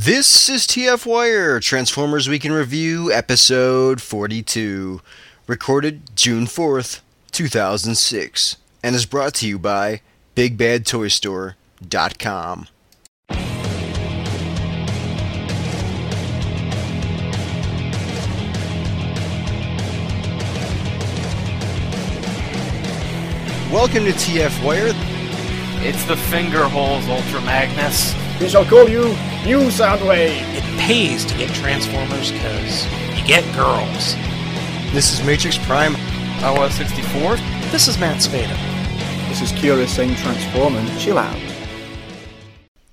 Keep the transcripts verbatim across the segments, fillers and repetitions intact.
This is T F Wire, Transformers Week in Review, episode forty-two, recorded June fourth, two thousand six, and is brought to you by Big Bad Toy Store dot com. Welcome to T F Wire. It's the finger holes, Ultra Magnus. We shall call you New Soundwave. It pays to get Transformers because you get girls. This is Matrix Prime. Our sixty-four. This is Matt Spada. This is Kira saying Transformers. Chill out.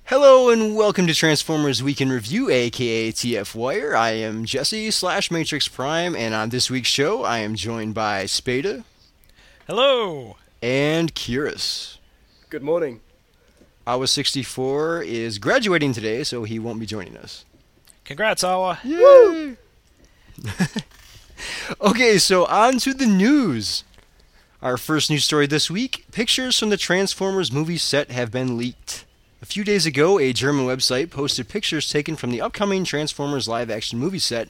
Hello and welcome to Transformers Week in Review, aka T F Wire. I am Jesse slash Matrix Prime, and on this week's show, I am joined by Spada. Hello. And Kyrus. Good morning. Awa sixty-four is graduating today, so he won't be joining us. Congrats, Awa. Yay! Woo! Okay, so on to the news. Our first news story this week, pictures from the Transformers movie set have been leaked. A few days ago, a German website posted pictures taken from the upcoming Transformers live-action movie set,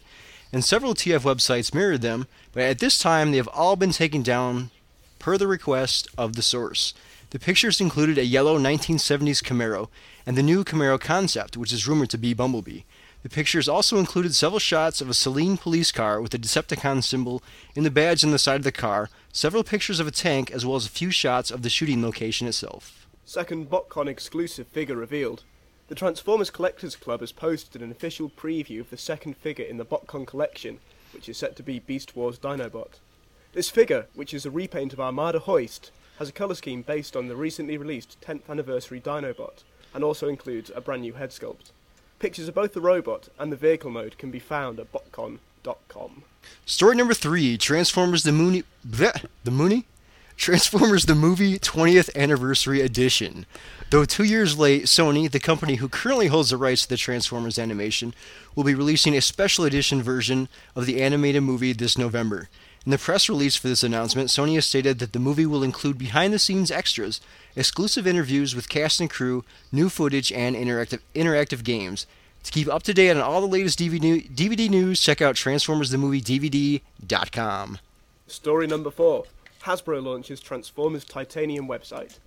and several T F websites mirrored them, but at this time they have all been taken down per the request of the source. The pictures included a yellow nineteen seventies Camaro and the new Camaro concept, which is rumored to be Bumblebee. The pictures also included several shots of a Celine police car with a Decepticon symbol in the badge on the side of the car, several pictures of a tank, as well as a few shots of the shooting location itself. Second BotCon exclusive figure revealed. The Transformers Collectors Club has posted an official preview of the second figure in the BotCon collection, which is set to be Beast Wars Dinobot. This figure, which is a repaint of Armada hoist, has a colour scheme based on the recently released tenth anniversary Dinobot, and also includes a brand new head sculpt. Pictures of both the robot and the vehicle mode can be found at BotCon dot com. Story number three, Transformers the Mooney... Bleh, the Mooney? Transformers the Movie twentieth Anniversary Edition. Though two years late, Sony, the company who currently holds the rights to the Transformers animation, will be releasing a special edition version of the animated movie this November. In the press release for this announcement, Sony has stated that the movie will include behind-the-scenes extras, exclusive interviews with cast and crew, new footage, and interactive interactive games. To keep up to date on all the latest D V D news, check out Transformers the Movie D V D dot com. Story number four. Hasbro launches Transformers Titanium website.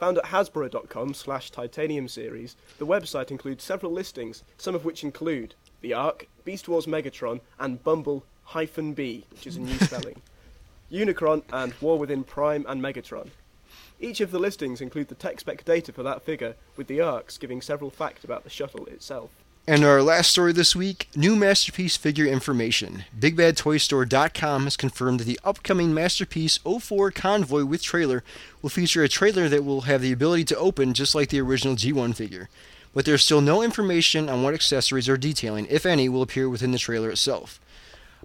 Found at hasbro dot com slash titanium series, the website includes several listings, some of which include The Ark, Beast Wars Megatron, and Bumble... hyphen B, which is a new spelling, Unicron, and War Within Prime and Megatron. Each of the listings include the tech spec data for that figure, with the arcs giving several facts about the shuttle itself. And our last story this week, new Masterpiece figure information. Big Bad Toy Store dot com has confirmed that the upcoming Masterpiece oh four Convoy with trailer will feature a trailer that will have the ability to open just like the original G one figure. But there's still no information on what accessories or detailing, if any, will appear within the trailer itself.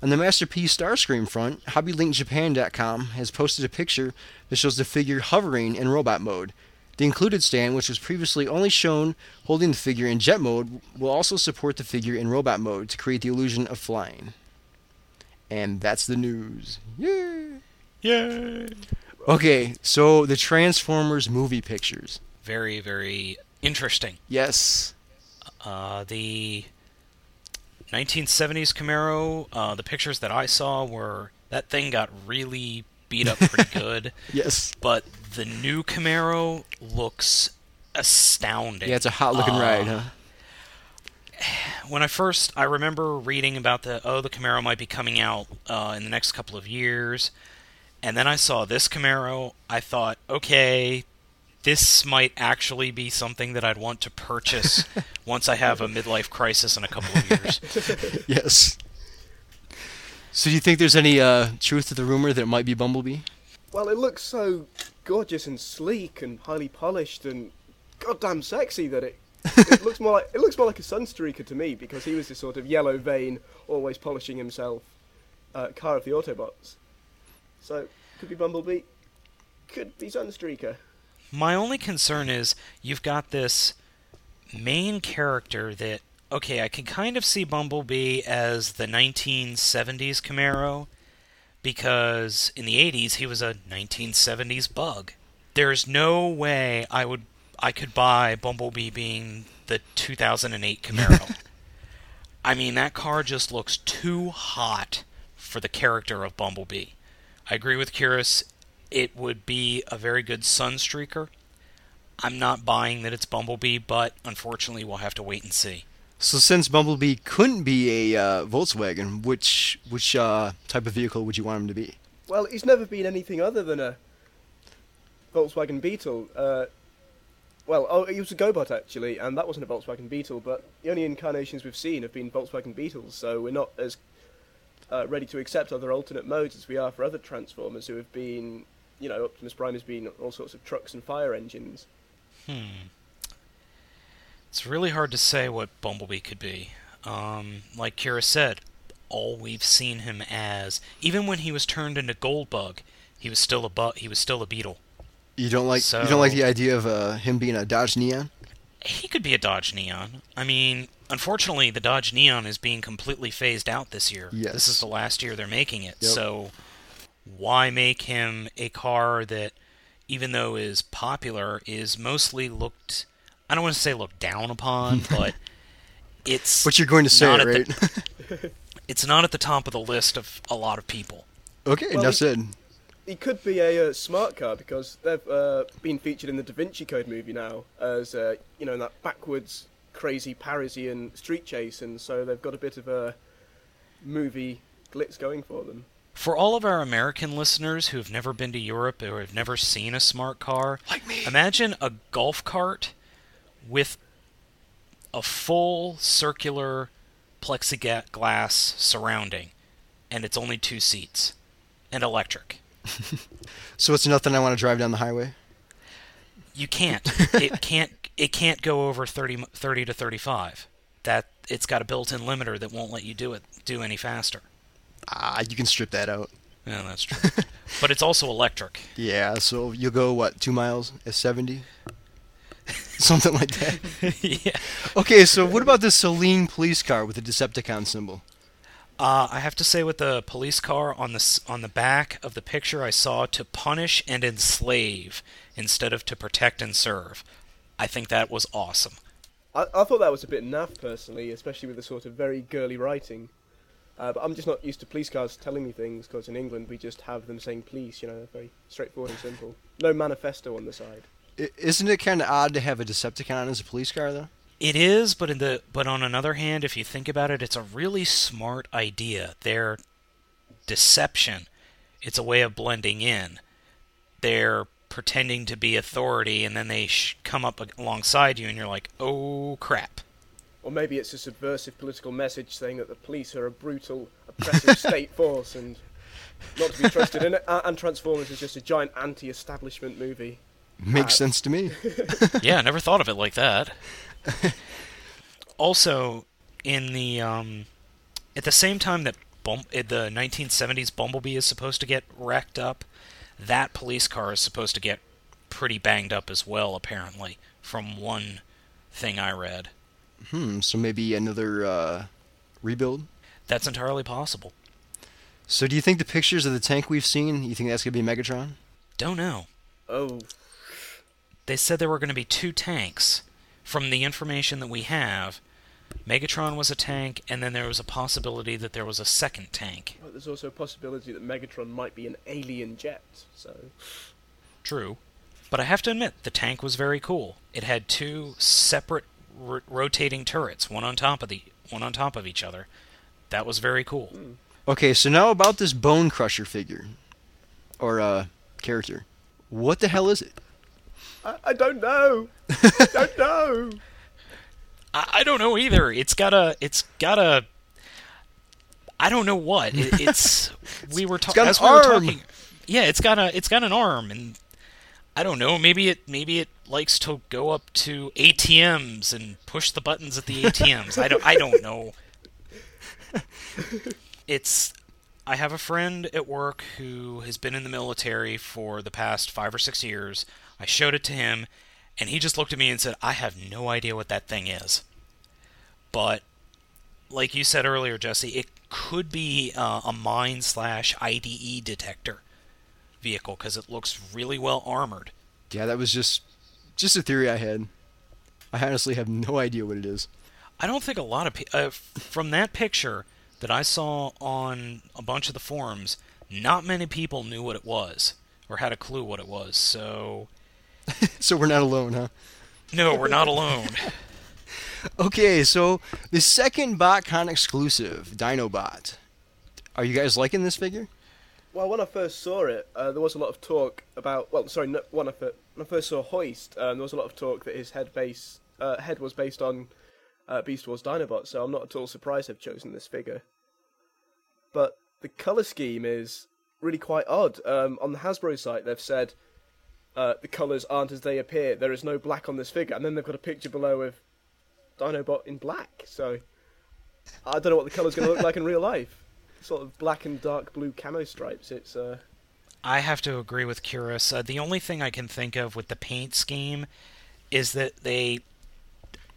On the Masterpiece Starscream front, Hobby Link Japan dot com has posted a picture that shows the figure hovering in robot mode. The included stand, which was previously only shown holding the figure in jet mode, will also support the figure in robot mode to create the illusion of flying. And that's the news. Yay! Yay! Okay, so the Transformers movie pictures. Very, very interesting. Yes. Uh, the... nineteen seventies Camaro, uh, the pictures that I saw were... That thing got really beat up pretty good. Yes. But the new Camaro looks astounding. Yeah, it's a hot-looking uh, ride, huh? When I first... I remember reading about the, oh, the Camaro might be coming out uh, in the next couple of years. And then I saw this Camaro. I thought, okay, this might actually be something that I'd want to purchase once I have a midlife crisis in a couple of years. Yes. So do you think there's any uh, truth to the rumor that it might be Bumblebee? Well, it looks so gorgeous and sleek and highly polished and goddamn sexy that it it looks more like it looks more like a Sunstreaker to me, because he was this sort of yellow vein, always polishing himself, uh, car of the Autobots. So could be Bumblebee, could be Sunstreaker. My only concern is you've got this main character that, okay, I can kind of see Bumblebee as the nineteen seventies Camaro, because in the eighties he was a nineteen seventies bug. There's no way I would I could buy Bumblebee being the two thousand eight Camaro. I mean, that car just looks too hot for the character of Bumblebee. I agree with Kyrus. It would be a very good Sunstreaker. I'm not buying that it's Bumblebee, but unfortunately we'll have to wait and see. So since Bumblebee couldn't be a uh, Volkswagen, which which uh, type of vehicle would you want him to be? Well, he's never been anything other than a Volkswagen Beetle. Uh, well, oh, he was a GoBot, actually, and that wasn't a Volkswagen Beetle, but the only incarnations we've seen have been Volkswagen Beetles, so we're not as uh, ready to accept other alternate modes as we are for other Transformers who have been, you know, Optimus Prime has been all sorts of trucks and fire engines. Hmm. It's really hard to say what Bumblebee could be. Um, like Kira said, all we've seen him as, even when he was turned into Goldbug, he was still a bu- he was still a Beetle. You don't like so, you don't like the idea of uh, him being a Dodge Neon? He could be a Dodge Neon. I mean, unfortunately, the Dodge Neon is being completely phased out this year. Yes. This is the last year they're making it. Yep. So why make him a car that, even though is popular, is mostly looked, I don't want to say looked down upon, but it's what you're going to say, right? The, it's not at the top of the list of a lot of people. Okay, well, that's it. He could be a uh, smart car because they've uh, been featured in the Da Vinci Code movie now as, uh, you know, in that backwards, crazy Parisian street chase, and so they've got a bit of a movie glitz going for them. For all of our American listeners who have never been to Europe or have never seen a smart car, like me, imagine a golf cart with a full circular plexiglass surrounding, and it's only two seats, and electric. So it's nothing I want to drive down the highway? You can't. It can't It can't go over thirty, thirty to thirty-five. That It's got a built-in limiter that won't let you do it do any faster. Ah, you can strip that out. Yeah, that's true. But it's also electric. Yeah, so you'll go, what, two miles at seventy? Something like that. Yeah. Okay, so what about this Celine police car with the Decepticon symbol? Uh, I have to say, with the police car on the on the back of the picture I saw, to punish and enslave instead of to protect and serve. I think that was awesome. I, I thought that was a bit naff, personally, especially with the sort of very girly writing. Uh, but I'm just not used to police cars telling me things, because in England we just have them saying police, you know, very straightforward and simple. No manifesto on the side. I, isn't it kind of odd to have a Decepticon as a police car, though? It is, but in the but on another hand, if you think about it, it's a really smart idea. Their deception, it's a way of blending in. They're pretending to be authority, and then they sh- come up alongside you, and you're like, oh, crap. Or maybe it's a subversive political message saying that the police are a brutal, oppressive state force, and not to be trusted. And, uh, and Transformers is just a giant anti-establishment movie. Makes uh, sense to me. Yeah, I never thought of it like that. Also, in the um, at the same time that bum- the nineteen seventies Bumblebee is supposed to get wrecked up, that police car is supposed to get pretty banged up as well, apparently, from one thing I read. Hmm, so maybe another uh, rebuild? That's entirely possible. So do you think the pictures of the tank we've seen, you think that's going to be Megatron? Don't know. Oh. They said there were going to be two tanks. From the information that we have, Megatron was a tank, and then there was a possibility that there was a second tank. Well, there's also a possibility that Megatron might be an alien jet, so... True. But I have to admit, the tank was very cool. It had two separate r- rotating turrets, one on top of the one on top of each other. That was very cool. Mm. Okay, so now about this Bone Crusher figure, or uh, character. What the hell is it? I, I don't know. I don't know. I don't know either. It's got a. It's got a. I don't know what it, it's. We were, ta- it's got as an we arm. were talking. Yeah, it's got a. It's got an arm, and I don't know. Maybe it. Maybe it likes to go up to A T Ms and push the buttons at the A T Ms. I don't. I don't know. It's. I have a friend at work who has been in the military for the past five or six years. I showed it to him. And he just looked at me and said, I have no idea what that thing is. But, like you said earlier, Jesse, it could be uh, a mine-slash-I D E detector vehicle, because it looks really well armored. Yeah, that was just just a theory I had. I honestly have no idea what it is. I don't think a lot of people... Uh, from that picture that I saw on a bunch of the forums, not many people knew what it was or had a clue what it was, so... So we're not alone, huh? No, we're not alone. Okay, so the second BotCon exclusive, Dinobot. Are you guys liking this figure? Well, when I first saw it, uh, there was a lot of talk about... Well, sorry, no, when, I first, when I first saw Hoist, um, there was a lot of talk that his head base uh, head was based on uh, Beast Wars Dinobot, so I'm not at all surprised they've chosen this figure. But the colour scheme is really quite odd. Um, on the Hasbro site, they've said uh, the colours aren't as they appear. There is no black on this figure. And then they've got a picture below of Dinobot in black. So I don't know what the colour's going to look like in real life. Sort of black and dark blue camo stripes. It's uh I have to agree with Curus. Uh, the only thing I can think of with the paint scheme is that they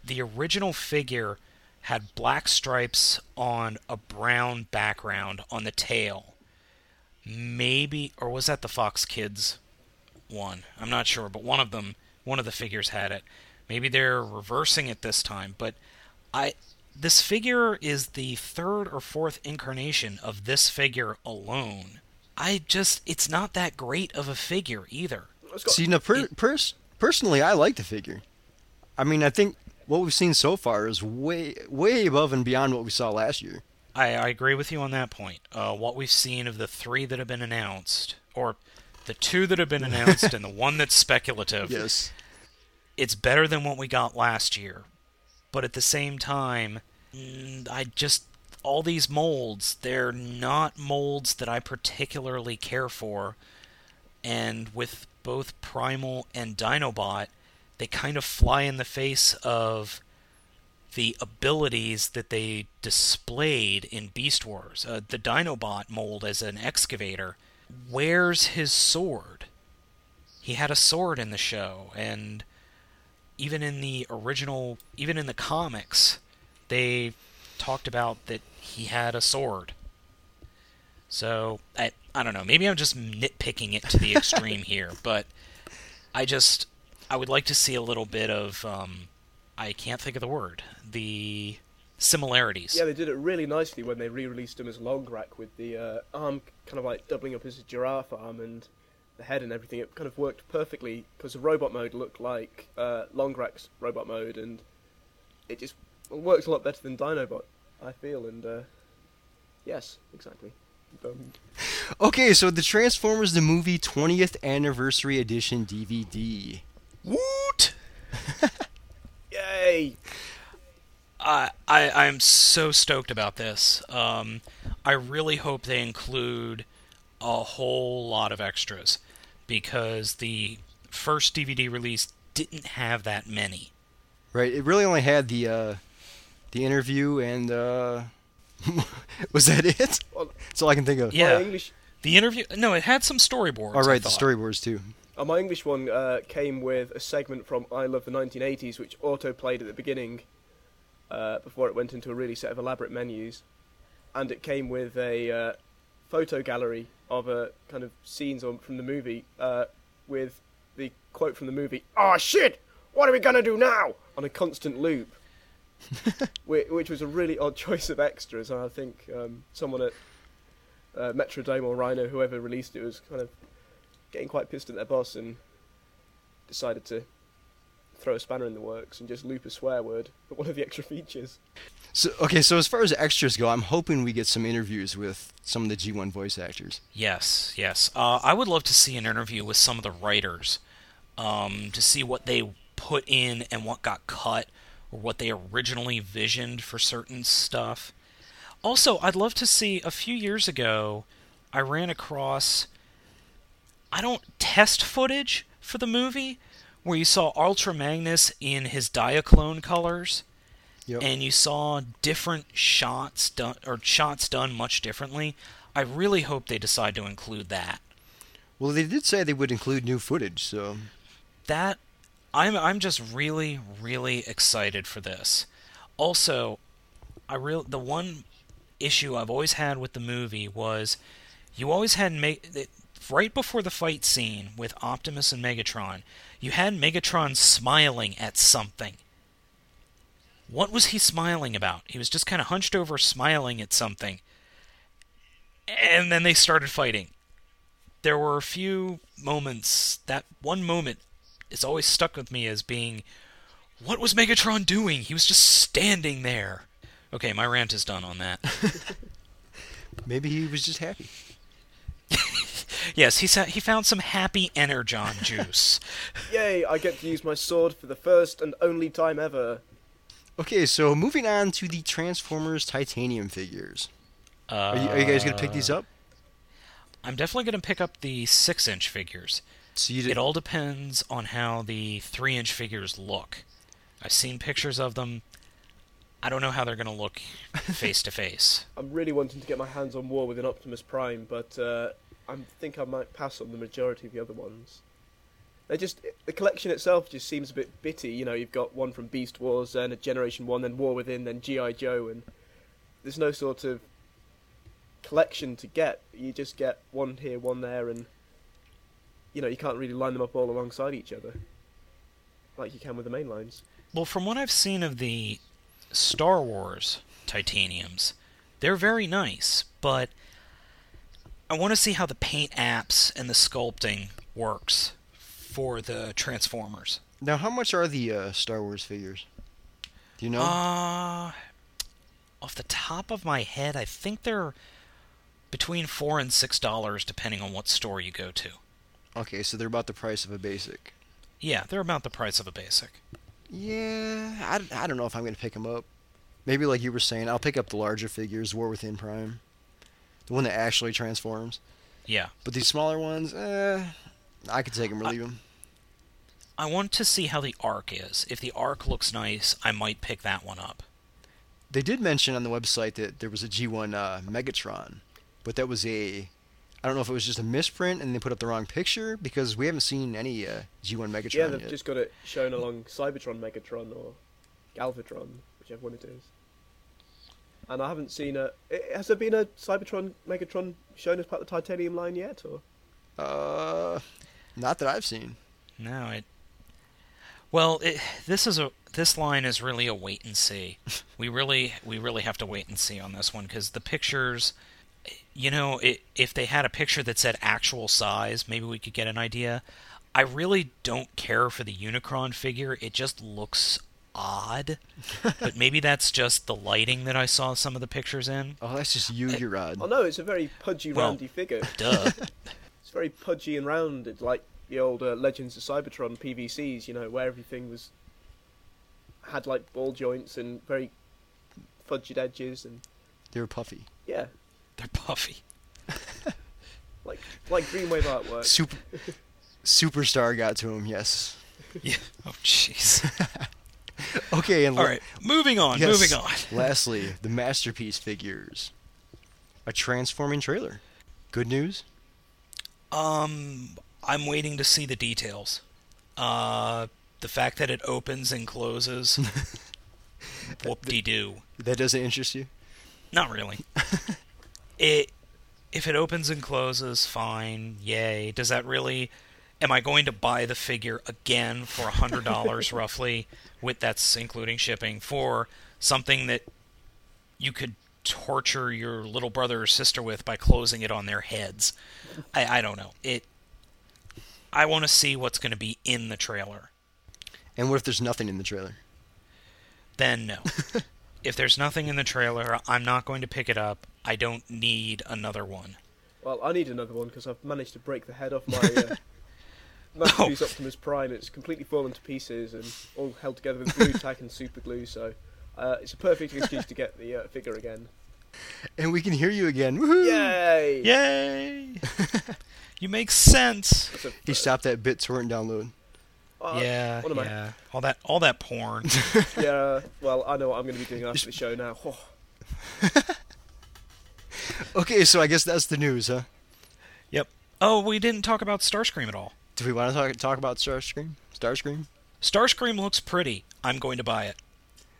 the original figure had black stripes on a brown background on the tail. Maybe, or was that the Fox Kids one? I'm not sure, but one of them, one of the figures had it. Maybe they're reversing it this time, but I This figure is the third or fourth incarnation of this figure alone. I just... It's not that great of a figure, either. See, now, per- pers- personally, I like the figure. I mean, I think what we've seen so far is way way above and beyond what we saw last year. I, I agree with you on that point. Uh, what we've seen of the three that have been announced, or the two that have been announced and the one that's speculative, yes, it's better than what we got last year. But at the same time... I just, all these molds, they're not molds that I particularly care for, and with both Primal and Dinobot, they kind of fly in the face of the abilities that they displayed in Beast Wars. Uh, the Dinobot mold as an excavator wears his sword. He had a sword in the show, and even in the original, even in the comics... They talked about that he had a sword. So, I I don't know. Maybe I'm just nitpicking it to the extreme here. But I just... I would like to see a little bit of... Um, I can't think of the word. The similarities. Yeah, they did it really nicely when they re-released him as Longrak with the uh, arm kind of like doubling up as a giraffe arm and the head and everything. It kind of worked perfectly because the robot mode looked like uh, Longrak's robot mode, and it just... It works a lot better than Dinobot, I feel, and, uh, yes, exactly. Um. Okay, so the Transformers the Movie twentieth Anniversary Edition D V D. Woot! Yay! I, I, I'm so stoked about this. Um, I really hope they include a whole lot of extras, because the first D V D release didn't have that many. Right, it really only had the, uh... The interview and, uh... was that it? That's all I can think of. Yeah. English... The interview... No, it had some storyboards. Oh, right, the storyboards, too. Uh, my English one uh, came with a segment from I Love the nineteen eighties, which auto-played at the beginning uh, before it went into a really set of elaborate menus. And it came with a uh, photo gallery of uh, kind of scenes on, from the movie uh, with the quote from the movie, "Oh, shit! What are we gonna do now?" on a constant loop. Which was a really odd choice of extras, and I think um, someone at uh, Metrodome or Rhino, whoever released it, was kind of getting quite pissed at their boss and decided to throw a spanner in the works and just loop a swear word for one of the extra features. So okay, so as far as extras go, I'm hoping we get some interviews with some of the G one voice actors. Yes, yes. Uh, I would love to see an interview with some of the writers um, to see what they put in and what got cut, or what they originally visioned for certain stuff. Also, I'd love to see, a few years ago, I ran across, I don't, test footage for the movie, where you saw Ultra Magnus in his Diaclone colors, yep, and you saw different shots done, or shots done much differently. I really hope they decide to include that. Well, they did say they would include new footage, so... That... I'm I'm just really really excited for this. Also, I real the one issue I've always had with the movie was you always had make right before the fight scene with Optimus and Megatron, you had Megatron smiling at something, What was he smiling about? He was just kind of hunched over smiling at something. And then they started fighting. There were a few moments. That one moment is always stuck with me as being, what was Megatron doing? He was just standing there. Okay, my rant is done on that. Maybe he was just happy. Yes, he sa- he found some happy Energon juice. Yay, I get to use my sword for the first and only time ever. Okay, so moving on to the Transformers Titanium figures. Uh, are, you, are you guys going to pick these up? I'm definitely going to pick up the six inch figures. So you did... It all depends on how the three inch figures look. I've seen pictures of them. I don't know how they're going to look face-to-face. I'm really wanting to get my hands on War Within Optimus Prime, but uh, I think I might pass on the majority of the other ones. They just The collection itself just seems a bit bitty. You know, you've got one from Beast Wars, then a Generation one, then War Within, then G I Joe, and there's no sort of collection to get. You just get one here, one there, and, you know, you can't really line them up all alongside each other like you can with the main lines. Well, from what I've seen of the Star Wars Titaniums, they're very nice, but I want to see how the paint apps and the sculpting works for the Transformers. Now, how much are the uh, Star Wars figures? Do you know? Uh, off the top of my head, I think they're between four dollars and six dollars, depending on what store you go to. Okay, so they're about the price of a basic. Yeah, they're about the price of a basic. Yeah, I, I don't know if I'm going to pick them up. Maybe like you were saying, I'll pick up the larger figures, War Within Prime. The one that actually transforms. Yeah. But these smaller ones, eh, I could take them or leave I, them. I want to see how the arc is. If the arc looks nice, I might pick that one up. They did mention on the website that there was a G one uh, Megatron, but that was a... I don't know if it was just a misprint and they put up the wrong picture, because we haven't seen any uh, G one Megatron yet. Yeah, they've yet. just got it shown along Cybertron Megatron or Galvatron, whichever one it is. And I haven't seen a... Has there been a Cybertron Megatron shown as part of the Titanium line yet? Or? Uh, Not that I've seen. No, it... Well, it, this is a this line is really a wait and see. we really we really have to wait and see on this one, because the pictures... You know, it, if they had a picture that said actual size, maybe we could get an idea. I really don't care for the Unicron figure. It just looks odd. But maybe that's just the lighting that I saw some of the pictures in. Oh, that's just you, you're odd. Oh, no, it's a very pudgy, well, roundy figure. Duh. It's very pudgy and rounded, like the old uh, Legends of Cybertron P V Cs, you know, where everything was had, like, ball joints and very fudged edges. And they were puffy. Yeah. They're puffy. like like Dreamwave artwork. Super, superstar got to him, yes. Yeah. Oh, jeez. Okay, and... All la- right, moving on, yes. moving on. Lastly, the Masterpiece figures. A transforming trailer. Good news? Um, I'm waiting to see the details. Uh, the fact that it opens and closes. Whoop-de-doo. That doesn't interest you? Not really. It, if it opens and closes, fine, yay. Does that really... Am I going to buy the figure again for one hundred dollars roughly, with that's including shipping, for something that you could torture your little brother or sister with by closing it on their heads? I, I don't know. It. I want to see what's going to be in the trailer. And what if there's nothing in the trailer? Then no. If there's nothing in the trailer, I'm not going to pick it up. I don't need another one. Well, I need another one because I've managed to break the head off my uh, Masterpiece oh. Optimus Prime. It's completely fallen to pieces and all held together with glue tack and super glue, so uh, it's a perfect excuse to get the uh, figure again. And we can hear you again. Woohoo! Yay! Yay! You make sense! A, uh, he stopped that BitTorrent download. Uh, yeah, yeah. All that, all that porn. Yeah, well, I know what I'm going to be doing after the show now. Oh. Okay, so I guess that's the news, huh? Yep. Oh, we didn't talk about Starscream at all. Do we want to talk, talk about Starscream? Starscream? Starscream looks pretty. I'm going to buy it.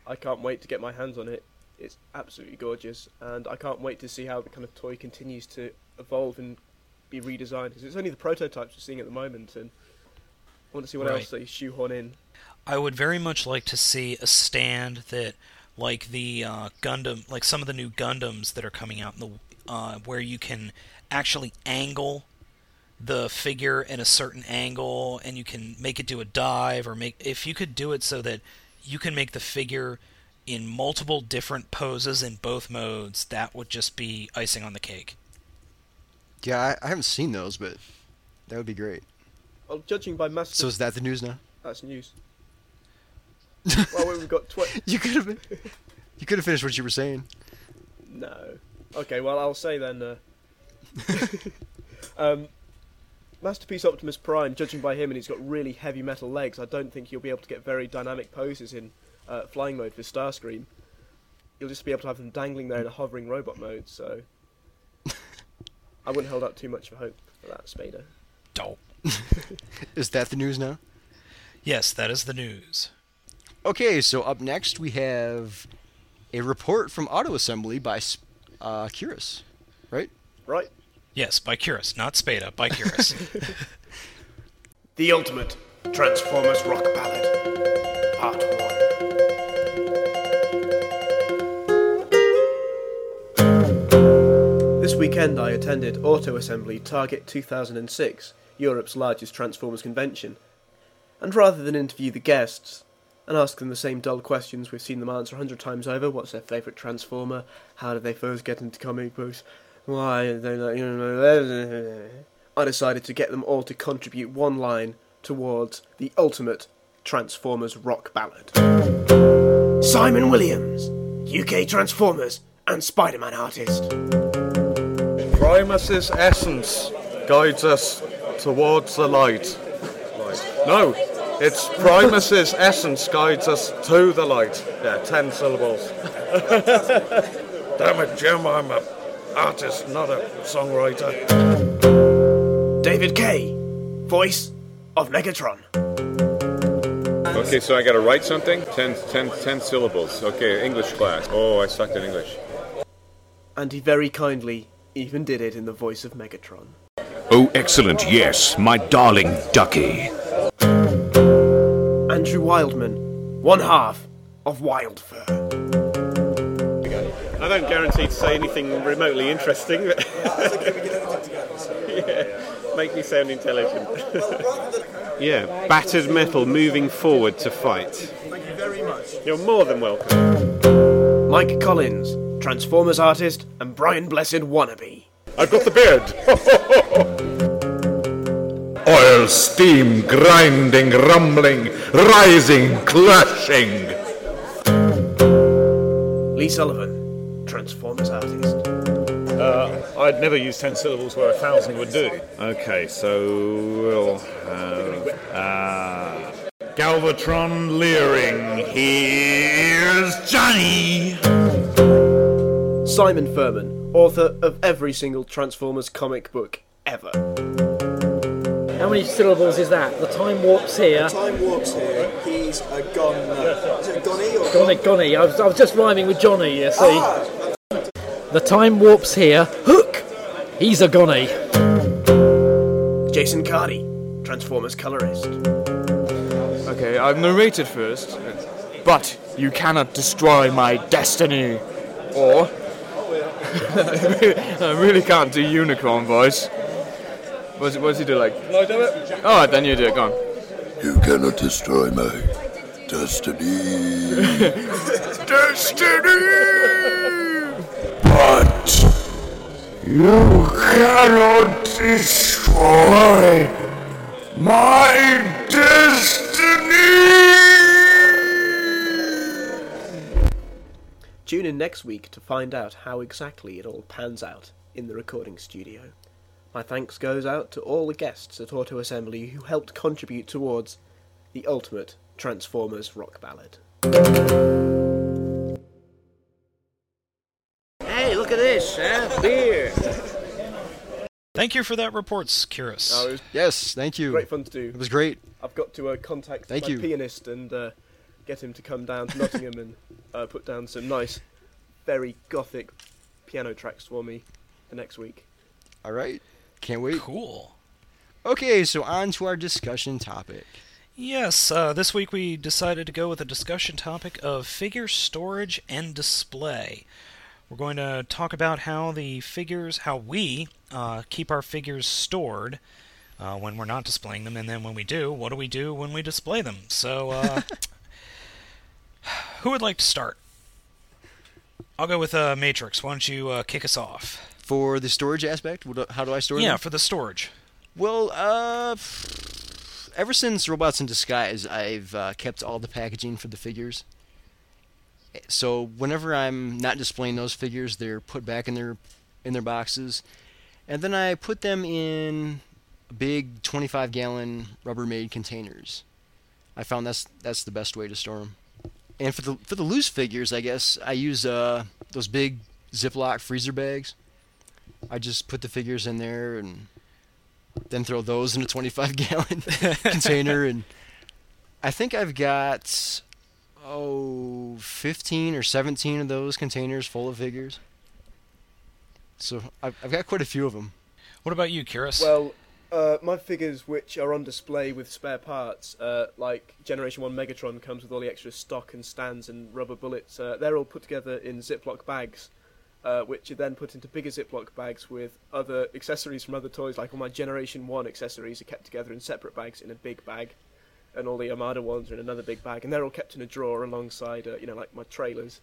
I can't wait to get my hands on it. It's absolutely gorgeous, and I can't wait to see how the kind of toy continues to evolve and be redesigned, because it's only the prototypes we're seeing at the moment, and I want to see what right. else they shoehorn in. I would very much like to see a stand that, like the uh, Gundam, like some of the new Gundams that are coming out, in the uh, where you can actually angle the figure at a certain angle, and you can make it do a dive, or make if you could do it so that you can make the figure in multiple different poses in both modes, that would just be icing on the cake. Yeah, I, I haven't seen those, but that would be great. Well, judging by Master... So is that the news now? That's news. Well, we've got twenty... you could have been... You could have finished what you were saying. No. Okay, well, I'll say then... Uh... um, Masterpiece Optimus Prime, judging by him, and he's got really heavy metal legs, I don't think you'll be able to get very dynamic poses in uh, flying mode for Starscream. You'll just be able to have them dangling there in a hovering robot mode, so... I wouldn't hold out too much of hope for that, Spader. Dope. Is that the news now? Yes, that is the news. Okay, so up next we have a report from Auto Assembly by uh, Curus, right? Right. Yes, by Curus, not Spada, by Curus. The Ultimate Transformers Rock Ballad, Part One. This weekend I attended Auto Assembly Target two thousand six, Europe's largest Transformers convention, and rather than interview the guests and ask them the same dull questions we've seen them answer a hundred times over, what's their favourite Transformer, how did they first get into comic books, why did they like, you know, I decided to get them all to contribute one line towards the ultimate Transformers rock ballad. Simon Williams, U K Transformers and Spider-Man artist. Primus's essence guides us towards the light. Right. No, it's Primus's essence guides us to the light. Yeah, ten syllables. Damn it, Jim, I'm an artist, not a songwriter. David Kay, voice of Megatron. Okay, so I gotta write something? Ten, ten, ten syllables. Okay, English class. Oh, I sucked at English. And he very kindly even did it in the voice of Megatron. Oh, excellent, yes, my darling ducky. Andrew Wildman, one half of Wildfur. I don't guarantee to say anything remotely interesting, but yeah, make me sound intelligent. Yeah, battered metal moving forward to fight. Thank you very much. You're more than welcome. Mike Collins, Transformers artist and Brian Blessed wannabe. I've got the beard. Oil, steam, grinding, rumbling, rising, clashing. Lee Sullivan, Transformers artist. Uh, I'd never use ten syllables where a thousand would do. Okay, so we'll have... Uh, Galvatron leering. Here's Johnny. Simon Furman, author of every single Transformers comic book ever. How many syllables is that? The time warp's here. The time warp's here. He's a gon... Is it Gonny or... Gonny, Gonny. I was, I was just rhyming with Johnny, you see. Ah. The time warp's here. Hook! He's a Gonny. Jason Cardy, Transformers colorist. Okay, I've narrated first. But you cannot destroy my destiny. Or... I really can't do Unicron voice. What does he do, like? No, do it. Oh, then you do it, go on. You cannot destroy my destiny. Destiny! But you cannot destroy my destiny! Tune in next week to find out how exactly it all pans out in the recording studio. My thanks goes out to all the guests at Auto Assembly who helped contribute towards the ultimate Transformers rock ballad. Hey, look at this, uh, beer! Thank you for that report, Curus. Oh, yes, thank you. Great fun to do. It was great. I've got to uh, contact thank my you. pianist and... Uh, get him to come down to Nottingham and uh, put down some nice, very gothic piano tracks for me the next week. All right. Can't wait. Cool. Okay, so on to our discussion topic. Yes, uh, this week we decided to go with a discussion topic of figure storage and display. We're going to talk about how the figures, how we uh, keep our figures stored uh, when we're not displaying them, and then when we do, what do we do when we display them? So, uh, who would like to start? I'll go with uh, Matrix. Why don't you uh, kick us off? For the storage aspect? How do I store them? Yeah, for the storage. Well, uh... ever since Robots in Disguise, I've uh, kept all the packaging for the figures. So whenever I'm not displaying those figures, they're put back in their in their boxes. And then I put them in big twenty-five gallon Rubbermaid containers. I found that's that's the best way to store them. And for the for the loose figures, I guess, I use uh, those big Ziploc freezer bags. I just put the figures in there and then throw those in a twenty-five gallon container, and I think I've got, oh, fifteen or seventeen of those containers full of figures. So I've, I've got quite a few of them. What about you, Kyrus? Well, uh, my figures which are on display with spare parts, uh, like Generation one Megatron comes with all the extra stock and stands and rubber bullets, uh, they're all put together in Ziploc bags. Uh, which are then put into bigger Ziploc bags with other accessories from other toys, like all my Generation one accessories are kept together in separate bags in a big bag, and all the Armada ones are in another big bag, and they're all kept in a drawer alongside, uh, you know, like my trailers.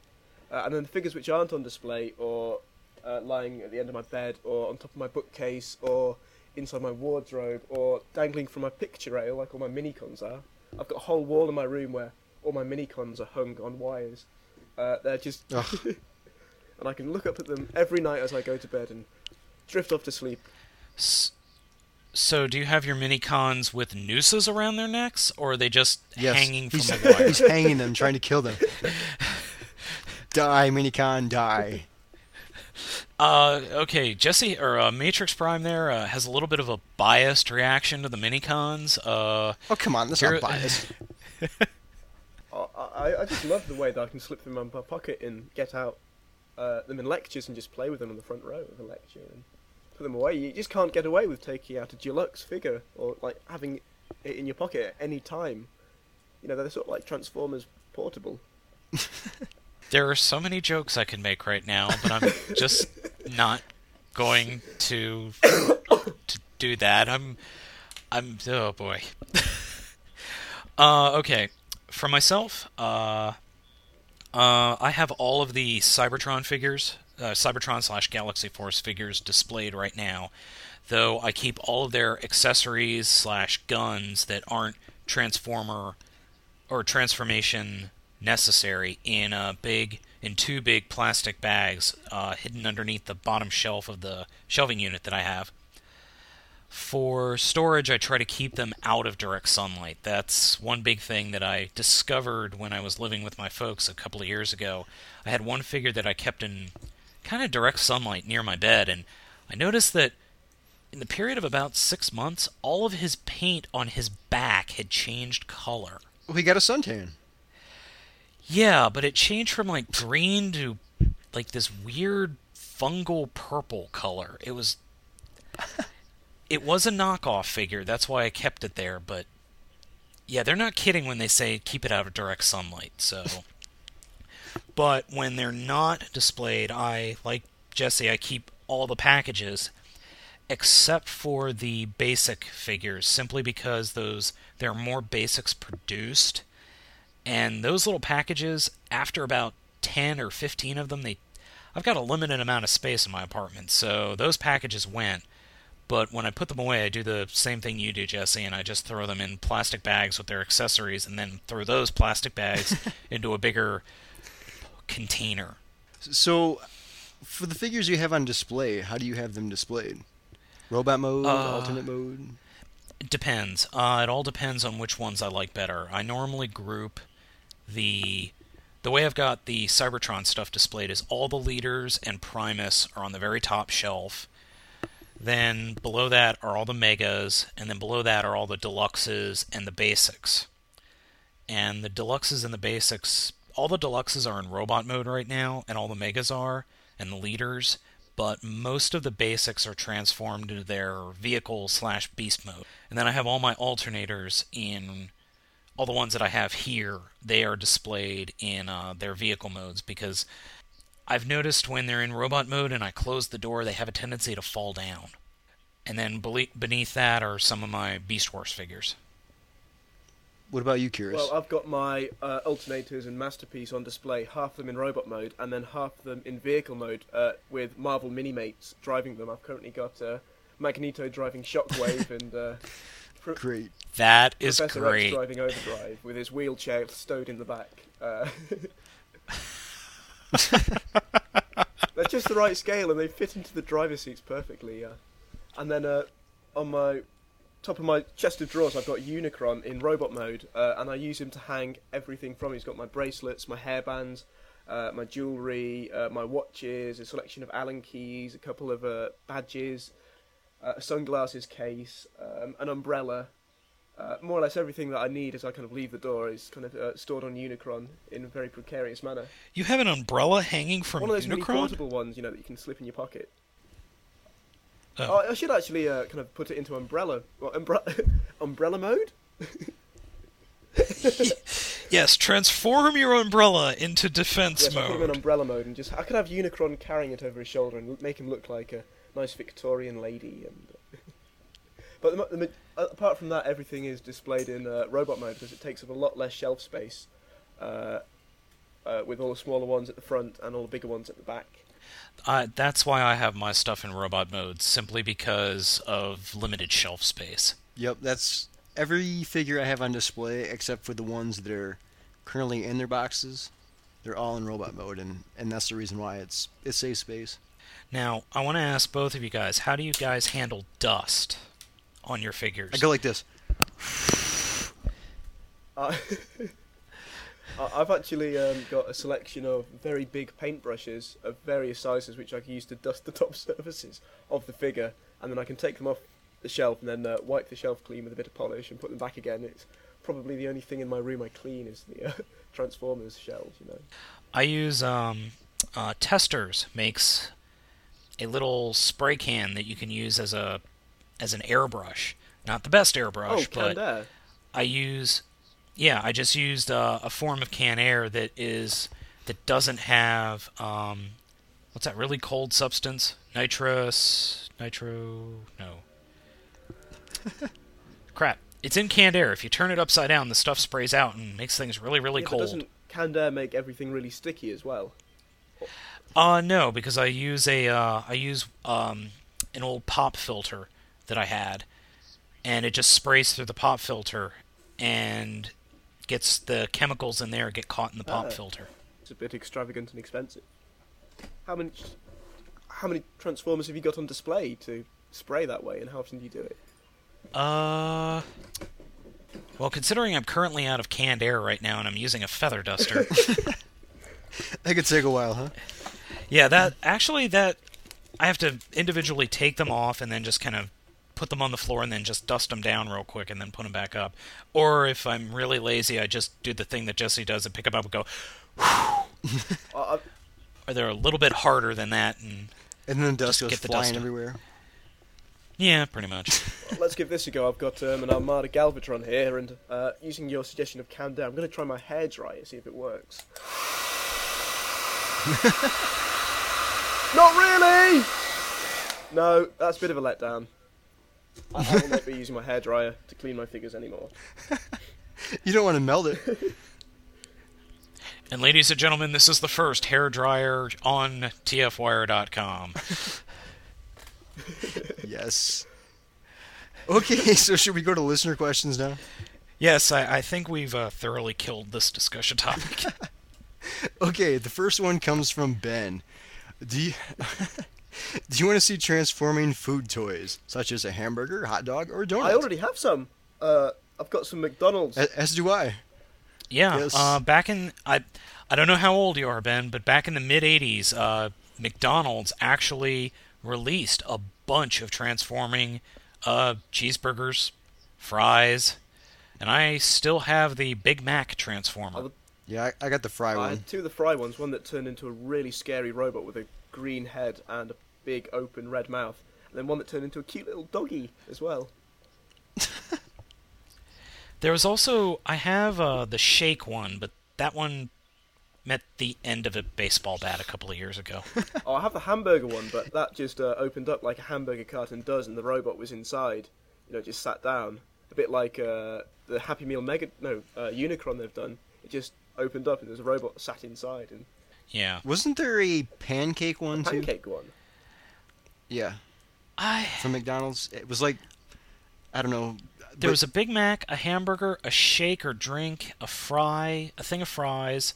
Uh, and then the figures which aren't on display, or uh, lying at the end of my bed, or on top of my bookcase, or inside my wardrobe, or dangling from my picture rail, like all my Minicons are. I've got a whole wall in my room where all my Minicons are hung on wires. Uh, they're just... And I can look up at them every night as I go to bed and drift off to sleep. So do you have your Minicons with nooses around their necks, or are they just yes. hanging from he's, the wire? He's hanging them, trying to kill them. Die, Minicon, die. Uh, okay, Jesse, or uh, Matrix Prime there uh, has a little bit of a biased reaction to the Minicons. Uh, oh, come on, that's here... not biased. I, I just love the way that I can slip them in my pocket and get out. Uh, them in lectures and just play with them on the front row of a lecture and put them away. You just can't get away with taking out a deluxe figure or like having it in your pocket at any time. You know, they're sort of like Transformers portable. There are so many jokes I can make right now, but I'm just not going to to do that. I'm I'm oh boy. uh, okay, for myself, uh. Uh, I have all of the Cybertron figures, uh, Cybertron slash Galaxy Force figures displayed right now, though I keep all of their accessories slash guns that aren't transformer or transformation necessary in a big in two big plastic bags uh, hidden underneath the bottom shelf of the shelving unit that I have. For storage, I try to keep them out of direct sunlight. That's one big thing that I discovered when I was living with my folks a couple of years ago. I had one figure that I kept in kind of direct sunlight near my bed, and I noticed that in the period of about six months, all of his paint on his back had changed color. Well, he got a suntan. Yeah, but it changed from, like, green to, like, this weird fungal purple color. It was... It was a knockoff figure, that's why I kept it there, but... Yeah, they're not kidding when they say keep it out of direct sunlight, so... But when they're not displayed, I, like Jesse, I keep all the packages, except for the basic figures, simply because those there are more basics produced. And those little packages, after about ten or fifteen of them, they I've got a limited amount of space in my apartment, so those packages went... But when I put them away, I do the same thing you do, Jesse, and I just throw them in plastic bags with their accessories and then throw those plastic bags into a bigger container. So, for the figures you have on display, how do you have them displayed? Robot mode, uh, alternate mode? It depends. Uh, it all depends on which ones I like better. I normally group the... The way I've got the Cybertron stuff displayed is all the leaders and Primus are on the very top shelf. Then below that are all the Megas, and then below that are all the Deluxes and the Basics. And the Deluxes and the Basics, all the Deluxes are in robot mode right now, and all the Megas are, and the Leaders. but most of the basics are transformed into their vehicle slash beast mode. And then I have all my alternators in... All the ones that I have here, they are displayed in uh, their vehicle modes, because I've noticed when they're in robot mode and I close the door, they have a tendency to fall down. And then beneath that are some of my Beast Wars figures. What about you, Curious? Well, I've got my uh, alternators and Masterpiece on display, half of them in robot mode and then half of them in vehicle mode uh, with Marvel Minimates driving them. I've currently got uh, Magneto driving Shockwave and... Uh, Great. That is Professor great. Professor X driving Overdrive with his wheelchair stowed in the back. Uh, they're just the right scale, and they fit into the driver's seats perfectly. Yeah. And then uh, on my top of my chest of drawers, I've got Unicron in robot mode, uh, and I use him to hang everything from. He's got my bracelets, my hairbands, uh, my jewellery, uh, my watches, a selection of Allen keys, a couple of uh, badges. Uh, a sunglasses case, um, an umbrella, uh, more or less everything that I need as I kind of leave the door is kind of uh, stored on Unicron in a very precarious manner. You have an umbrella hanging from Unicron? One of those really portable ones, you know, that you can slip in your pocket. Oh. I, I should actually uh, kind of put it into umbrella, well, umbre- umbrella mode? Yes, transform your umbrella into defense yes, mode. Yes, put him in umbrella mode and just, I could have Unicron carrying it over his shoulder and make him look like a nice Victorian lady, and but the, the, apart from that, everything is displayed in uh, robot mode because it takes up a lot less shelf space, uh, uh, with all the smaller ones at the front and all the bigger ones at the back. Uh, that's why I have my stuff in robot mode, simply because of limited shelf space. Yep, that's every figure I have on display except for the ones that are currently in their boxes. They're all in robot mode, and, and that's the reason why it's it saves space. Now, I want to ask both of you guys, how do you guys handle dust on your figures? I go like this. Uh, I've actually um, got a selection of very big paintbrushes of various sizes, which I can use to dust the top surfaces of the figure, and then I can take them off the shelf and then uh, wipe the shelf clean with a bit of polish and put them back again. It's probably the only thing in my room I clean is the uh, Transformers shelves, you know. I use um, uh, Testers makes... a little spray can that you can use as a as an airbrush. Not the best airbrush, oh, but air. I use yeah, I just used a, a form of can air that is that doesn't have um, what's that really cold substance? Nitrous, nitro, no. Crap. It's in canned air. If you turn it upside down, the stuff sprays out and makes things really, really yeah, cold. But doesn't canned air make everything really sticky as well? Uh, no, because I use a uh, I use um, an old pop filter that I had, and it just sprays through the pop filter and gets the chemicals in there get caught in the pop oh. filter. It's a bit extravagant and expensive. How many how many Transformers have you got on display to spray that way, and how often do you do it? Uh, well, considering I'm currently out of canned air right now and I'm using a feather duster. That could take a while, huh? Yeah, that actually that I have to individually take them off and then just kind of put them on the floor and then just dust them down real quick and then put them back up. Or if I'm really lazy, I just do the thing that Jesse does and pick them up and go, whew. Uh, or they're a little bit harder than that. And, and then dust goes flying everywhere. Yeah, pretty much. Well, let's give this a go. I've got um, an Armada Galvatron here, and uh, using your suggestion of calm down, I'm going to try my hairdryer and see if it works. Not really! No, that's a bit of a letdown. I, I will not be using my hairdryer to clean my figures anymore. You don't want to melt it. And ladies and gentlemen, this is the first hairdryer on T F Wire dot com. Yes. Okay, so should we go to listener questions now? Yes, I, I think we've uh, thoroughly killed this discussion topic. Okay, the first one comes from Ben. Do you, do you want to see transforming food toys, such as a hamburger, hot dog, or donut? I already have some. Uh, I've got some McDonald's. As, as do I. Yeah, yes. uh, back in... I I don't know how old you are, Ben, but back in the mid-eighties, uh, McDonald's actually released a bunch of transforming uh, cheeseburgers, fries, and I still have the Big Mac Transformer. I'll- Yeah, I, I got the fry uh, one. Two of the fry ones, one that turned into a really scary robot with a green head and a big, open, red mouth. And then one that turned into a cute little doggy as well. There was also... I have uh, the Shake one, but that one met the end of a baseball bat a couple of years ago. Oh, I have the hamburger one, but that just uh, opened up like a hamburger carton does, and the robot was inside. You know, just sat down. A bit like uh, the Happy Meal Mega... No, uh, Unicron they've done. It just opened up, and there's a robot sat inside. And yeah. Wasn't there a pancake one, a pancake too? Pancake one. Yeah. I... From McDonald's. It was like... I don't know... There but, was a Big Mac, a hamburger, a shake or drink, a fry, a thing of fries,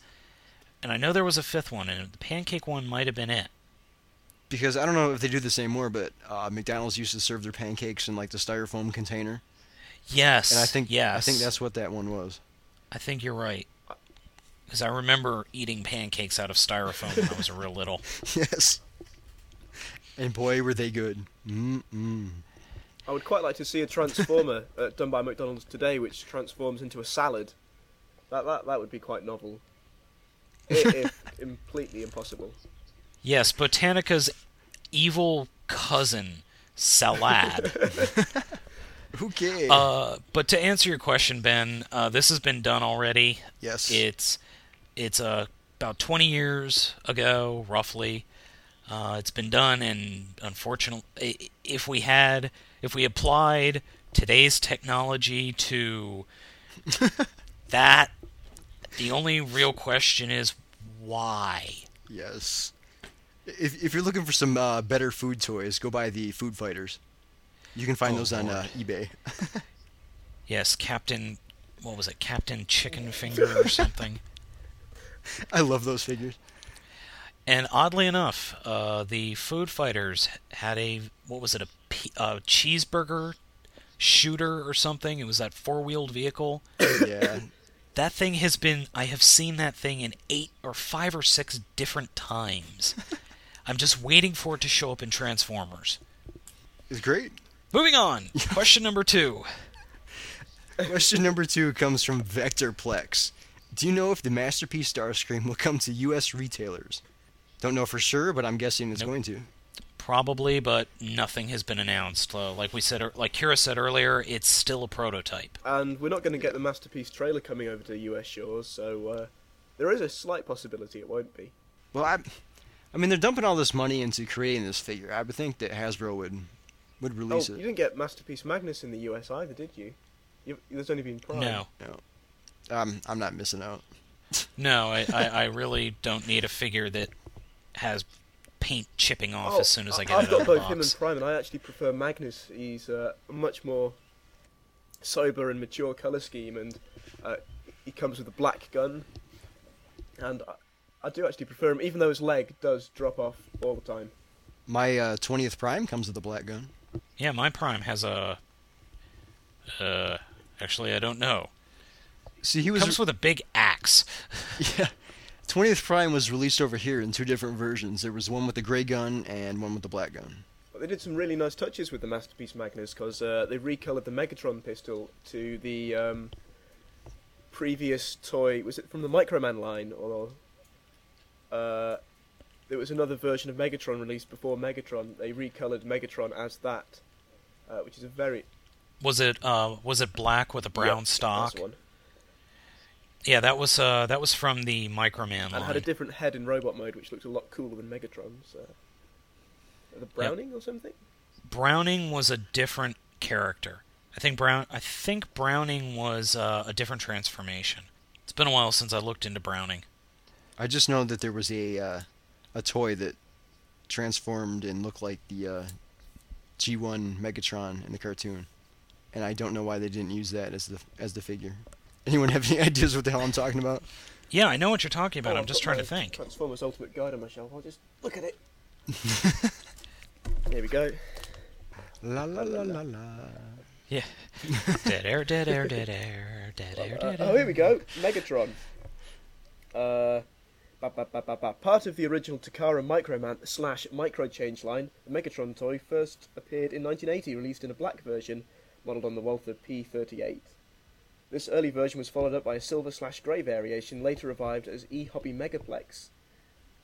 and I know there was a fifth one, and the pancake one might have been it. Because I don't know if they do this anymore, but uh, McDonald's used to serve their pancakes in like the styrofoam container. Yes, and I think yes. I think that's what that one was. I think you're right, because I remember eating pancakes out of styrofoam when I was real little. Yes, and boy were they good. Mm-mm. I would quite like to see a transformer uh, done by McDonald's today, which transforms into a salad. That that that would be quite novel. If, if completely impossible. Yes, Botanica's evil cousin, salad. Okay. Uh, but to answer your question, Ben, uh, this has been done already. Yes. It's it's uh, about twenty years ago, roughly. Uh, it's been done, and unfortunately, if we had. If we applied today's technology to that, the only real question is why? Yes. If if you're looking for some uh, better food toys, go buy the Food Fighters. You can find oh, those Lord. on uh, eBay. Yes, Captain... What was it? Captain Chicken Finger or something. I love those figures. And oddly enough, uh, the Food Fighters had a... What was it? A Uh, cheeseburger shooter or something. It was that four-wheeled vehicle. Yeah. That thing has been... I have seen that thing in eight or five or six different times. I'm just waiting for it to show up in Transformers. It's great. Moving on. Question number two. Question number two comes from Vectorplex. Do you know if the Masterpiece Starscream will come to U S retailers? Don't know for sure, but I'm guessing it's nope. going to. Probably, but nothing has been announced. Uh, like we said, like Kira said earlier, it's still a prototype. And we're not going to get the Masterpiece trailer coming over to the U S shores, so uh, there is a slight possibility it won't be. Well, I, I mean, they're dumping all this money into creating this figure. I would think that Hasbro would would release oh, it. You didn't get Masterpiece Magnus in the U S either, did you? You've, there's only been Prime. No, no. Um, I'm not missing out. No, I, I, I really don't need a figure that has. Paint chipping off oh, as soon as I get I've it out of the box. I've got both him and Prime, and I actually prefer Magnus. He's uh, a much more sober and mature colour scheme, and uh, he comes with a black gun. And I, I do actually prefer him, even though his leg does drop off all the time. My uh, twentieth Prime comes with a black gun. Yeah, my Prime has a... Uh, actually, I don't know. See, he was comes re- with a big axe. Yeah. twentieth Prime was released over here in two different versions. There was one with the grey gun and one with the black gun. Well, they did some really nice touches with the Masterpiece Magnus, because uh, they recolored the Megatron pistol to the um, previous toy. Was it from the Microman line? Or uh, there was another version of Megatron released before Megatron. They recolored Megatron as that, uh, which is a very... Was it uh, was it black with a brown yep, stock? That's one. Yeah, that was uh, that was from the Microman and line. And had a different head in robot mode, which looked a lot cooler than Megatron's. Uh, the Browning yep. or something? Browning was a different character. I think Brown. I think Browning was uh, a different transformation. It's been a while since I looked into Browning. I just know that there was a uh, a toy that transformed and looked like the uh, G one Megatron in the cartoon, and I don't know why they didn't use that as the as the figure. Anyone have any ideas what the hell I'm talking about? Yeah, I know what you're talking about. Oh, I'm just trying to think. Transformers Ultimate Guide on my shelf. I'll just look at it. Here we go. La la la la la. Yeah. Dead air, dead air, dead air, dead air, dead air. Oh, here we go. Megatron. Uh, ba, ba, ba, ba, ba. Part of the original Takara Microman slash Microchange line, the Megatron toy first appeared in nineteen eighty, released in a black version, modelled on the Walther P thirty-eight. This early version was followed up by a silver-slash-grey variation, later revived as E-Hobby Megaplex,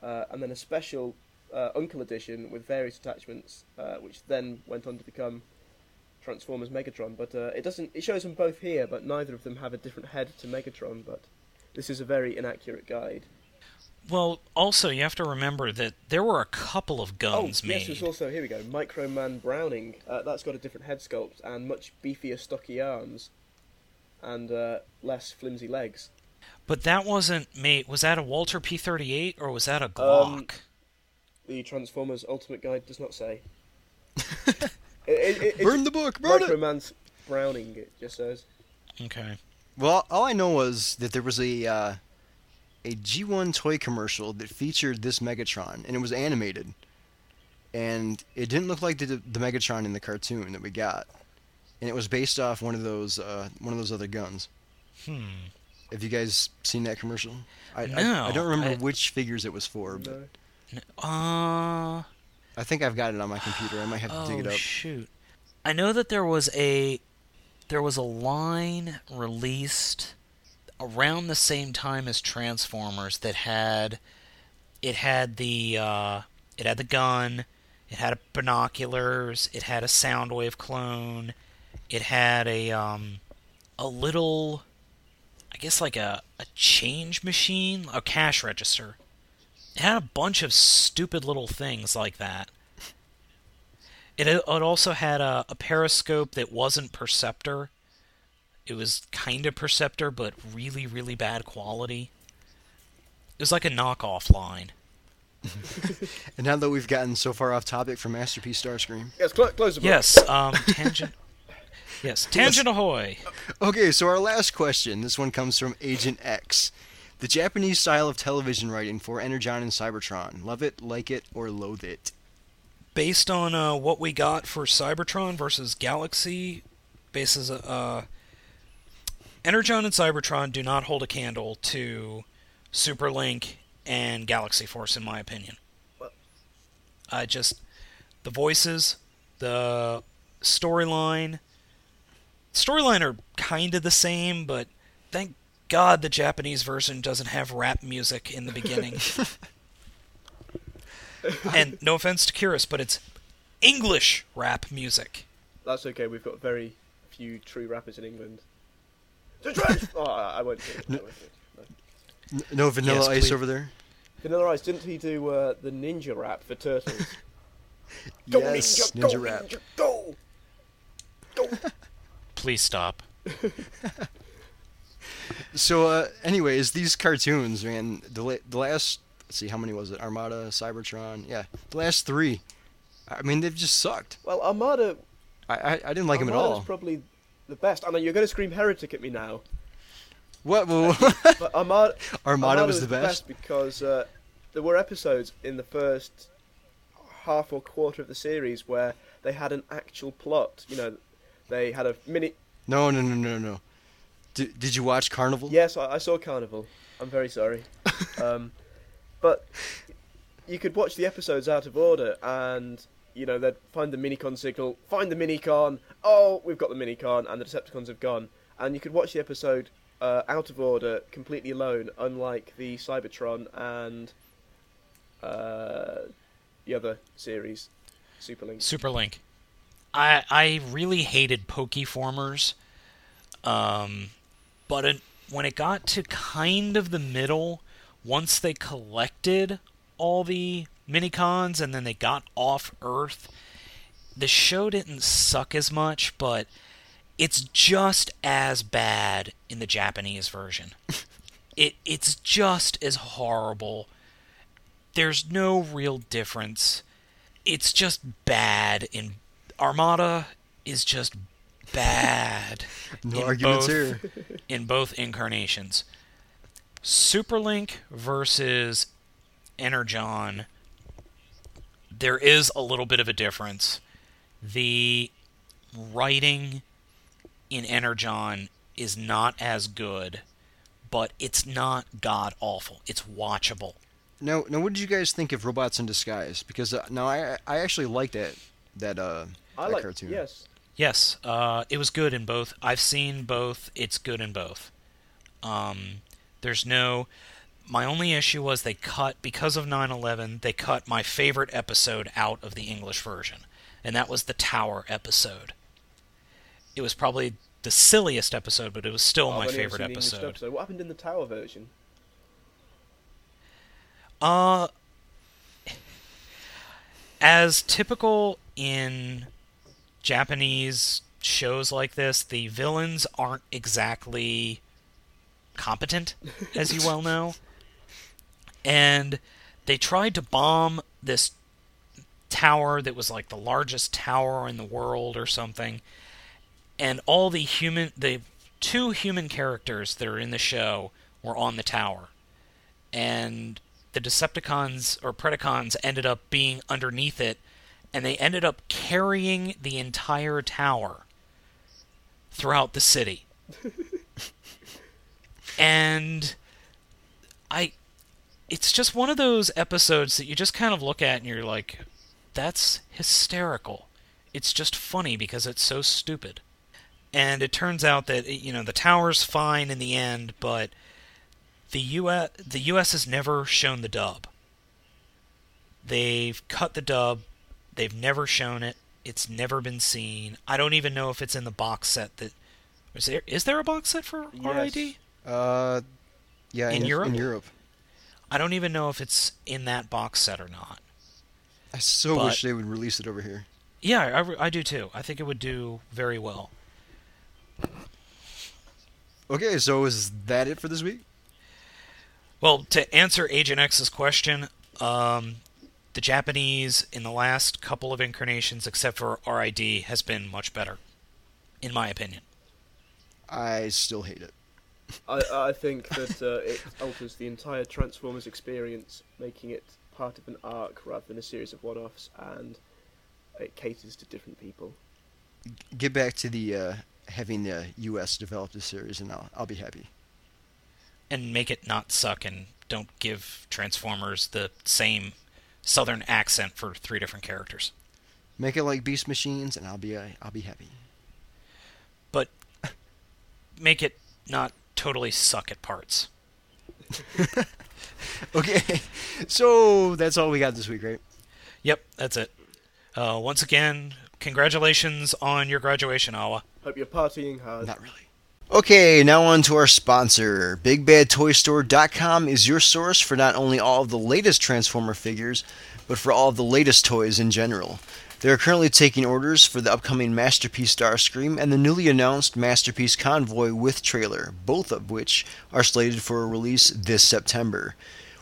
uh, and then a special uh, Uncle Edition with various attachments, uh, which then went on to become Transformers Megatron. But uh, it doesn't. It shows them both here, but neither of them have a different head to Megatron. But this is a very inaccurate guide. Well, also, you have to remember that there were a couple of guns oh, made. Oh, yes, there's also, here we go, Microman Browning. Uh, that's got a different head sculpt and much beefier, stocky arms and uh, less flimsy legs. But that wasn't made... Was that a Walter P thirty-eight or was that a Glock? Um, the Transformers Ultimate Guide does not say. it, it, it, burn the book! Burn it! Microman Browning, it just says. Okay. Well, all I know was that there was a... Uh... a G one toy commercial that featured this Megatron, and it was animated. And it didn't look like the, the Megatron in the cartoon that we got. And it was based off one of those uh, one of those other guns. Hmm. Have you guys seen that commercial? I, no. I, I don't remember I, which figures it was for, but... No. Uh, I think I've got it on my computer. I might have to oh, dig it up. Oh, shoot. I know that there was a there was a line released... around the same time as Transformers that had it had the uh, it had the gun, it had binoculars, it had a Soundwave clone, it had a um, a little I guess like a, a change machine, a cash register. It had a bunch of stupid little things like that. It it also had a, a periscope that wasn't Perceptor. It was kind of Perceptor, but really, really bad quality. It was like a knockoff line. And now that we've gotten so far off topic from Masterpiece Starscream... Yes, cl- close the book. Yes, um, tangent... yes, tangent ahoy! Okay, so our last question, this one comes from Agent X. The Japanese style of television writing for Energon and Cybertron. Love it, like it, or loathe it? Based on uh, what we got for Cybertron versus Galaxy, bases... Uh, Energon and Cybertron do not hold a candle to Super Link and Galaxy Force, in my opinion. I just... The voices, the storyline... Storyline are kind of the same, but thank God the Japanese version doesn't have rap music in the beginning. And no offense to Curious, but it's English rap music. That's okay, we've got very few true rappers in England. oh, I won't do it. No, won't do it. No. no Vanilla yes, Ice please. Over there? Vanilla Ice, didn't he do uh, the ninja rap for Turtles? Go yes, ninja, ninja go, rap. Ninja, go! Go! Please stop. So, uh, anyways, these cartoons, man, the, la- the last, let's see, how many was it? Armada, Cybertron, yeah, the last three. I mean, they've just sucked. Well, Armada... I, I, I didn't like Armada's them at all. Armada's probably... the best. I know you're going to scream heretic at me now. What? But Armada, Armada was, was the best, best because uh, there were episodes in the first half or quarter of the series where they had an actual plot. You know, they had a mini. No, no, no, no, no. D- did you watch Carnival? Yes, I, I saw Carnival. I'm very sorry, um, but you could watch the episodes out of order and. You know, they'd find the Minicon signal, find the Minicon, oh, we've got the Minicon, and the Decepticons have gone. And you could watch the episode uh, out of order, completely alone, unlike the Cybertron and uh, the other series, Super Link. Super Link. I, I really hated Pokeformers, um, but it, when it got to kind of the middle, once they collected all the... Minicons, and then they got off Earth. The show didn't suck as much, but it's just as bad in the Japanese version. it It's just as horrible. There's no real difference. It's just bad. In Armada is just bad. No arguments here. In both incarnations. Superlink versus Energon... There is a little bit of a difference. The writing in Energon is not as good, but it's not god-awful. It's watchable. Now, now what did you guys think of Robots in Disguise? Because, uh, no, I I actually liked that, that, uh, I that liked, cartoon. Yes. Yes, uh, it was good in both. I've seen both. It's good in both. Um, there's no... My only issue was they cut, because of nine eleven, they cut my favorite episode out of the English version. And that was the Tower episode. It was probably the silliest episode, but it was still oh, my favorite episode. episode. What happened in the Tower version? Uh, as typical in Japanese shows like this, the villains aren't exactly competent, as you well know. And they tried to bomb this tower that was like the largest tower in the world or something. And all the human, the two human characters that are in the show were on the tower. And the Decepticons or Predacons ended up being underneath it, and they ended up carrying the entire tower throughout the city. And I, it's just one of those episodes that you just kind of look at and you're like, that's hysterical. It's just funny because it's so stupid. And it turns out that, you know, the tower's fine in the end, but the U S, the U S has never shown the dub. They've cut the dub. They've never shown it. It's never been seen. I don't even know if it's in the box set that... Is there, is there a box set for R I D? Yes. Uh, yeah, in, in Europe. In Europe, I don't even know if it's in that box set or not. I so but, wish they would release it over here. Yeah, I, I do too. I think it would do very well. Okay, so is that it for this week? Well, to answer Agent X's question, um, the Japanese in the last couple of incarnations, except for R I D, has been much better, in my opinion. I still hate it. I, I think that uh, it alters the entire Transformers experience, making it part of an arc rather than a series of one-offs, and it caters to different people. Get back to the uh, having the U S develop the series, and I'll, I'll be happy. And make it not suck, and don't give Transformers the same southern accent for three different characters. Make it like Beast Machines, and I'll be uh, I'll be happy. But make it not totally suck at parts. Okay, so that's all we got this week, right? Yep, that's it. Uh, once again, congratulations on your graduation, Awa. Hope you're partying hard. Not really. Okay, now on to our sponsor. Big Bad Toy Store dot com is your source for not only all of the latest Transformer figures, but for all of the latest toys in general. They are currently taking orders for the upcoming Masterpiece Starscream and the newly announced Masterpiece Convoy with trailer, both of which are slated for a release this September.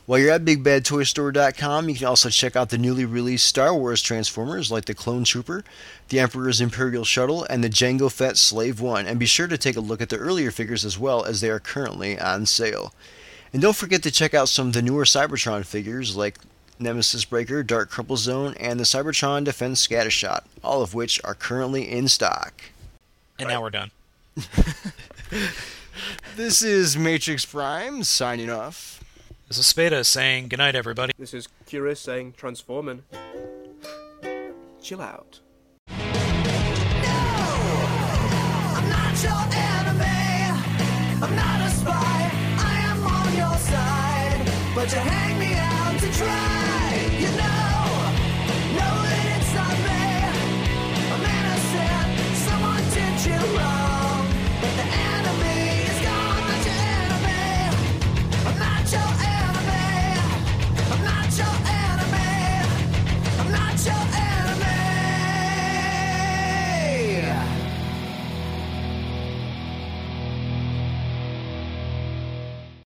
While you're at Big Bad Toy Store dot com, you can also check out the newly released Star Wars Transformers like the Clone Trooper, the Emperor's Imperial Shuttle, and the Jango Fett Slave One, and be sure to take a look at the earlier figures as well, as they are currently on sale. And don't forget to check out some of the newer Cybertron figures like Nemesis Breaker, Dark Crumple Zone, and the Cybertron Defense Scattershot, all of which are currently in stock. And right. Now we're done. This is Matrix Prime signing off. This is Spada saying goodnight, everybody. This is Curious saying transforming. Chill out. No! I'm not your enemy. I'm not a spy. I am on your side. But you hang me out to try.